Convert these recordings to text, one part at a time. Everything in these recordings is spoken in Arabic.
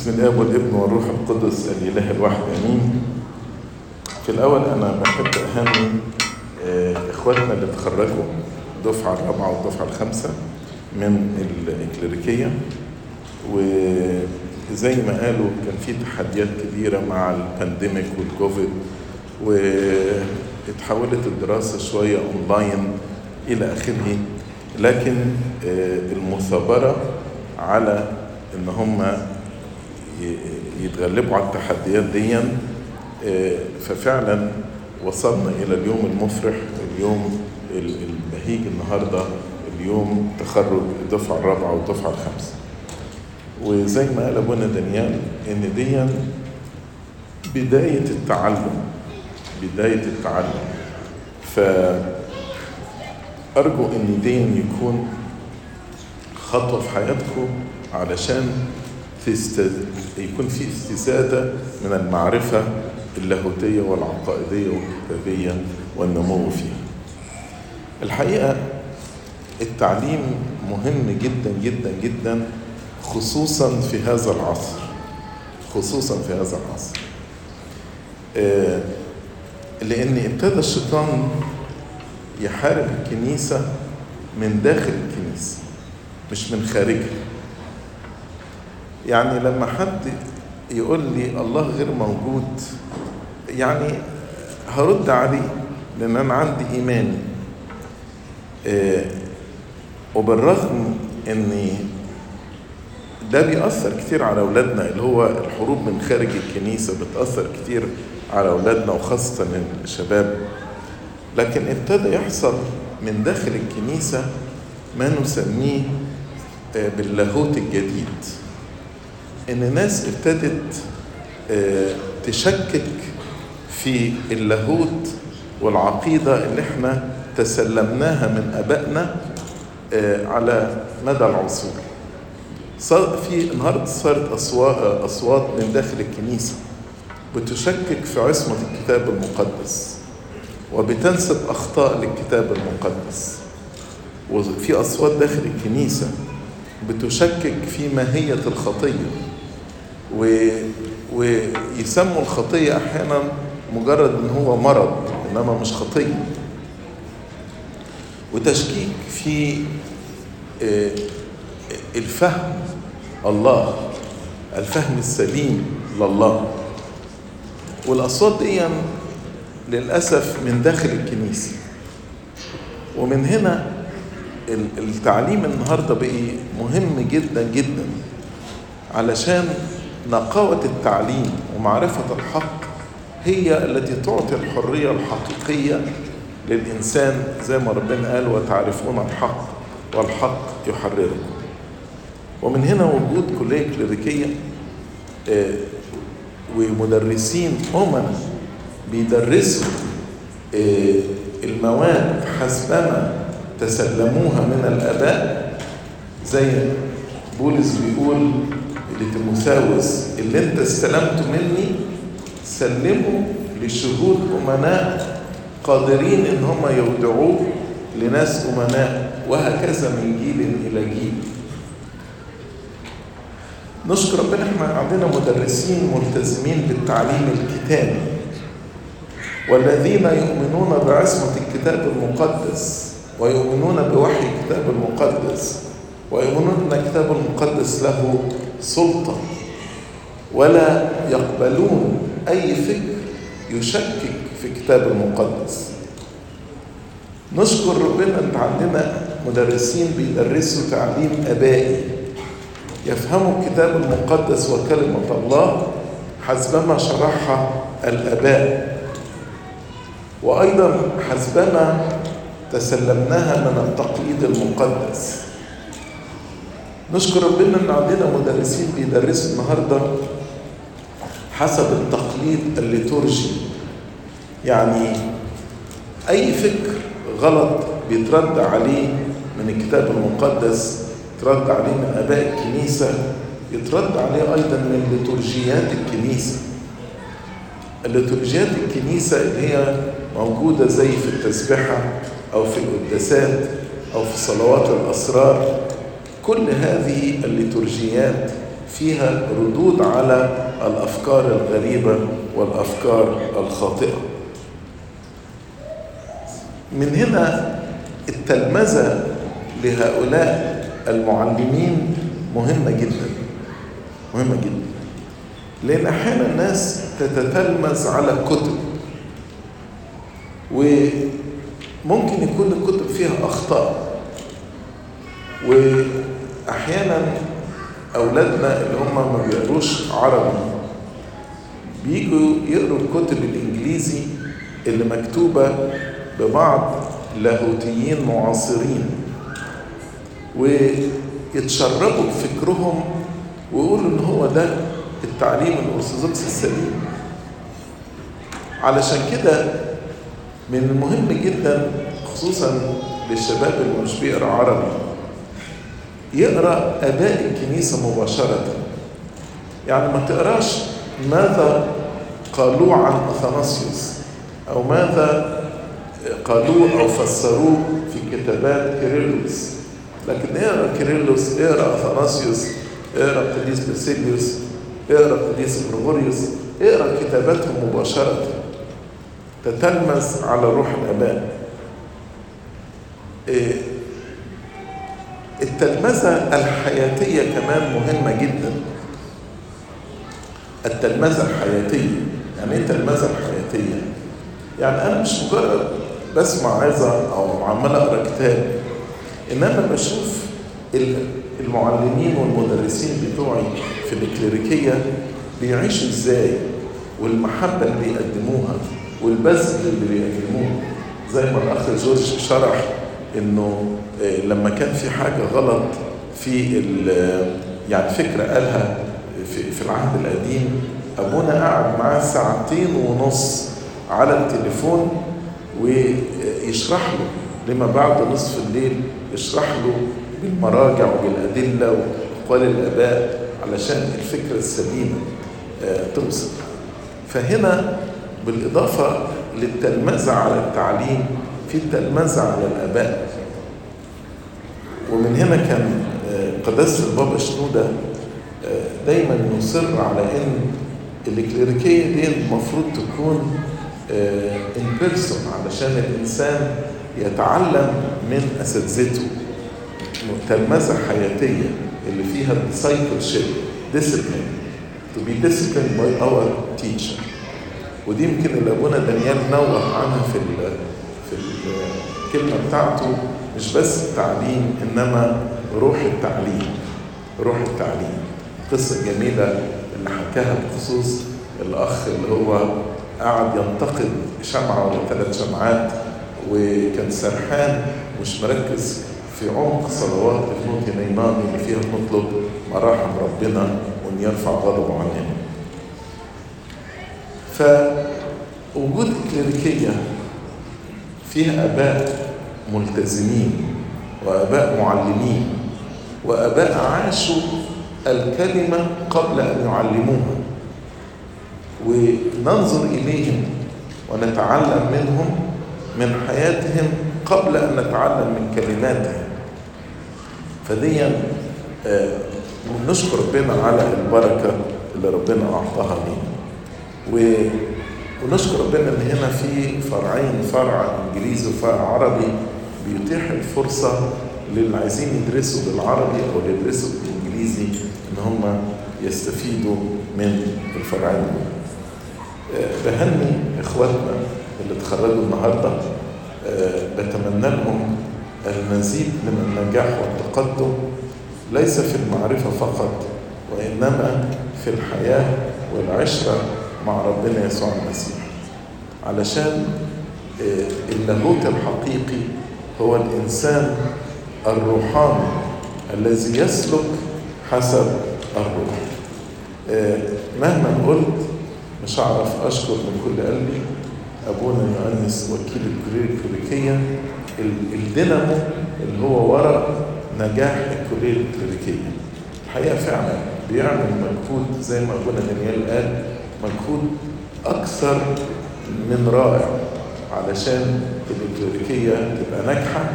بسم الاب والابن والروح القدس الاله الواحد امين. في الاول انا بحب اهني اخواتنا اللي تخرجوا الدفعه الرابعه والدفعه الخامسه من الكليريكيه، وزي ما قالوا كان في تحديات كبيره مع البانديميك والكوفيد، واتحولت الدراسه شويه اونلاين الى اخره، لكن المثابره على ان هم يتغلبوا على التحديات دي، ففعلا وصلنا الى اليوم المفرح، اليوم البهيج النهارده، اليوم تخرج الدفعه الرابعه والدفعه الخامسه. وزي ما قال ابونا دانيال ان دي بدايه التعلم، فارجو ان دي يكون خطوه في حياتكم علشان يكون في استزادة من المعرفة اللاهوتية والعقائدية والكتابية والنمو فيها. الحقيقة التعليم مهم جدا جدا جدا، خصوصا في هذا العصر، لأن ابتدى الشيطان يحارب الكنيسة من داخل الكنيسة مش من خارجها. يعني لما حد يقول لي الله غير موجود، يعني هرد عليه لأن أنا عندي إيماني، وبالرغم أن ده بيأثر كتير على أولادنا، اللي هو الحروب من خارج الكنيسة بتأثر كتير على أولادنا وخاصة الشباب، لكن ابتدى يحصل من داخل الكنيسة ما نسميه باللاهوت الجديد، ان الناس ابتدت تشكك في اللاهوت والعقيدة اللي احنا تسلمناها من ابائنا على مدى العصور. صارت اصوات من داخل الكنيسة بتشكك في عصمة الكتاب المقدس وبتنسب اخطاء للكتاب المقدس، وفي اصوات داخل الكنيسة بتشكك في ماهية الخطية، ويسموا الخطية أحيانا مجرد إن هو مرض إنما مش خطية، وتشكيك في الفهم الله، الفهم السليم لله. والأصوات دي للأسف من داخل الكنيسة، ومن هنا التعليم النهاردة بقي مهم جدا جدا علشان نقاوة التعليم ومعرفة الحق هي التي تعطي الحرية الحقيقية للإنسان، زي ما ربنا قال وتعرفون الحق والحق يحرركم. ومن هنا وجود كلية كليريكية ومدرسين بيدرسوا المواد حسبما تسلموها من الآباء، زي بولس بيقول لتيموثاوس اللي انت استلمته مني سلمه لشهود أمناء قادرين ان هم يودعوه لناس أمناء، وهكذا من جيل إلى جيل. نشكر ربنا احنا عندنا مدرسين ملتزمين بالتعليم الكتابي، والذين يؤمنون بعصمة الكتاب المقدس ويؤمنون بوحي الكتاب المقدس ويؤمنون أن الكتاب المقدس له سلطة، ولا يقبلون أي فكر يشكك في الكتاب المقدس. نشكر ربنا أن عندنا مدرسين بيدرسوا تعليم آبائي، يفهموا الكتاب المقدس وكلمة الله حسبما شرحها الآباء، وأيضا حسبما تسلمناها من التقليد المقدس. نشكر ربنا ان عندنا مدرسين بيدرسوا النهارده حسب التقليد الليتورجي، يعني اي فكر غلط بيترد عليه من الكتاب المقدس، يترد عليه من اباء الكنيسه، يترد عليه ايضا من ليتورجيات الكنيسه. الليتورجيات الكنيسه اللي هي موجوده زي في التسبيحه أو في القداسات أو في صلوات الأسرار، كل هذه الليتورجيات فيها ردود على الأفكار الغريبة والأفكار الخاطئة. من هنا التلمذة لهؤلاء المعلمين مهمة جدا، لأن أحيانا الناس تتلمذ على كتب، وممكن يكون الكتب فيها أخطاء، وأحيانا أولادنا اللي هم ما بيقروش عربي بيجوا يقروا الكتب الإنجليزي اللي مكتوبة ببعض لاهوتيين معاصرين، ويتشربوا بفكرهم ويقولوا إن هو ده التعليم الأرثوذكسي السليم. علشان كده من المهم جدا خصوصا للشباب اللي مش بيقرأ عربي يقرأ أداء الكنيسة مباشرة، يعني ما تقراش ماذا قالوا عن أثناسيوس أو ماذا قالوه أو فسروه في كتابات كيرلس، لكن اقرأ كيرلس، اقرأ أثناسيوس، اقرأ قديس بيسيليوس، اقرأ قديس مرغوريوس، اقرأ كتاباتهم مباشرة، تتلمس على روح الآباء. التلمذة الحياتية كمان مهمة جدا، التلمذة الحياتية. يعني ايه التلمذة الحياتية؟ يعني أنا مش مجرد بسمع عظة أو عمال أقرأ كتاب، إنما بشوف المعلمين والمدرسين بتوعي في الكليريكية بيعيشوا إزاي، والمحبة اللي بيقدموها والبذل اللي بيقدموه. زي ما الأخ جورج شرح إنه لما كان في حاجة غلط في يعني فكرة قالها في العهد القديم، أبونا قعد معاه 2.5 ساعة على التليفون ويشرح له لما بعد نصف الليل، يشرح له بالمراجع وبالأدلة وأقوال الآباء علشان الفكرة السليمة توصل. فهنا بالإضافة للتلمذة على التعليم في التلمذة على الآباء. ومن هنا كان قداسة البابا شنوده دايما يصر على إن الكليريكية دي المفروض تكون in person علشان الإنسان يتعلم من أساتذته، تلمذة حياتية اللي فيها discipleship discipline to be disciplined by our teacher. ودي يمكن اللي أبونا دانيال نوه عنها في الكلمة بتاعته، مش بس التعليم إنما روح التعليم. قصة جميلة اللي حكاها بخصوص الأخ اللي هو قاعد ينتقد شمعة ولا 3 شمعات وكان سرحان ومش مركز في عمق صلوات شنوده نيمان اللي فيها بنطلب مراحم ربنا وإن يرفع غضبه عننا. فوجود كليريكية فيها آباء ملتزمين وآباء معلمين وآباء عاشوا الكلمة قبل أن يعلموها، وننظر إليهم ونتعلم منهم من حياتهم قبل أن نتعلم من كلماتهم. فدي نشكر ربنا على البركة اللي ربنا أعطاها لنا، ونشكر ربنا إن هنا في فرعين، فرع إنجليزي وفرع عربي، بيتيح الفرصة للي عايزين يدرسوا بالعربي أو اللي يدرسوا بالإنجليزي إن هم يستفيدوا من الفرعين. بهني إخواتنا اللي اتخرجوا النهاردة، بتمنى لهم المزيد من النجاح والتقدم، ليس في المعرفة فقط وإنما في الحياة والعشرة مع ربنا يسوع المسيح، علشان اللاهوت الحقيقي هو الإنسان الروحاني الذي يسلك حسب الروح. مهما قلت مش هعرف أشكر من كل قلبي أبونا يؤنس وكيل الكليريكية، الدينامو اللي هو وراء نجاح الكليريكية. الحقيقة فعلا بيعمل مجهود زي ما أبونا دانيال قال، مجهود أكثر من رائع علشان الكليريكية تبقى ناجحة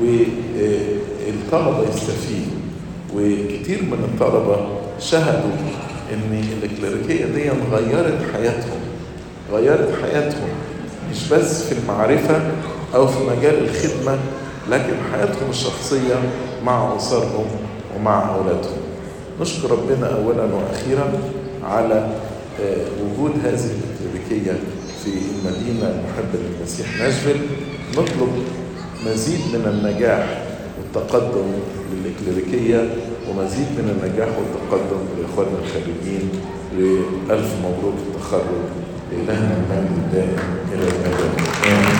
والطلبة يستفيدوا، وكتير من الطلبة شهدوا ان الكليريكية دي غيرت حياتهم، مش بس في المعرفة او في مجال الخدمة، لكن حياتهم الشخصية مع أسرهم ومع أولادهم. نشكر ربنا أولا وأخيرا على وجود هذه الكليريكية في المدينة المحبة للمسيح ناشفيل. نطلب مزيد من النجاح والتقدم للكليريكية ومزيد من النجاح والتقدم لإخواننا الخريجين. لألف مبروك التخرج، لإلهنا المجد الدائم إلى الأبد.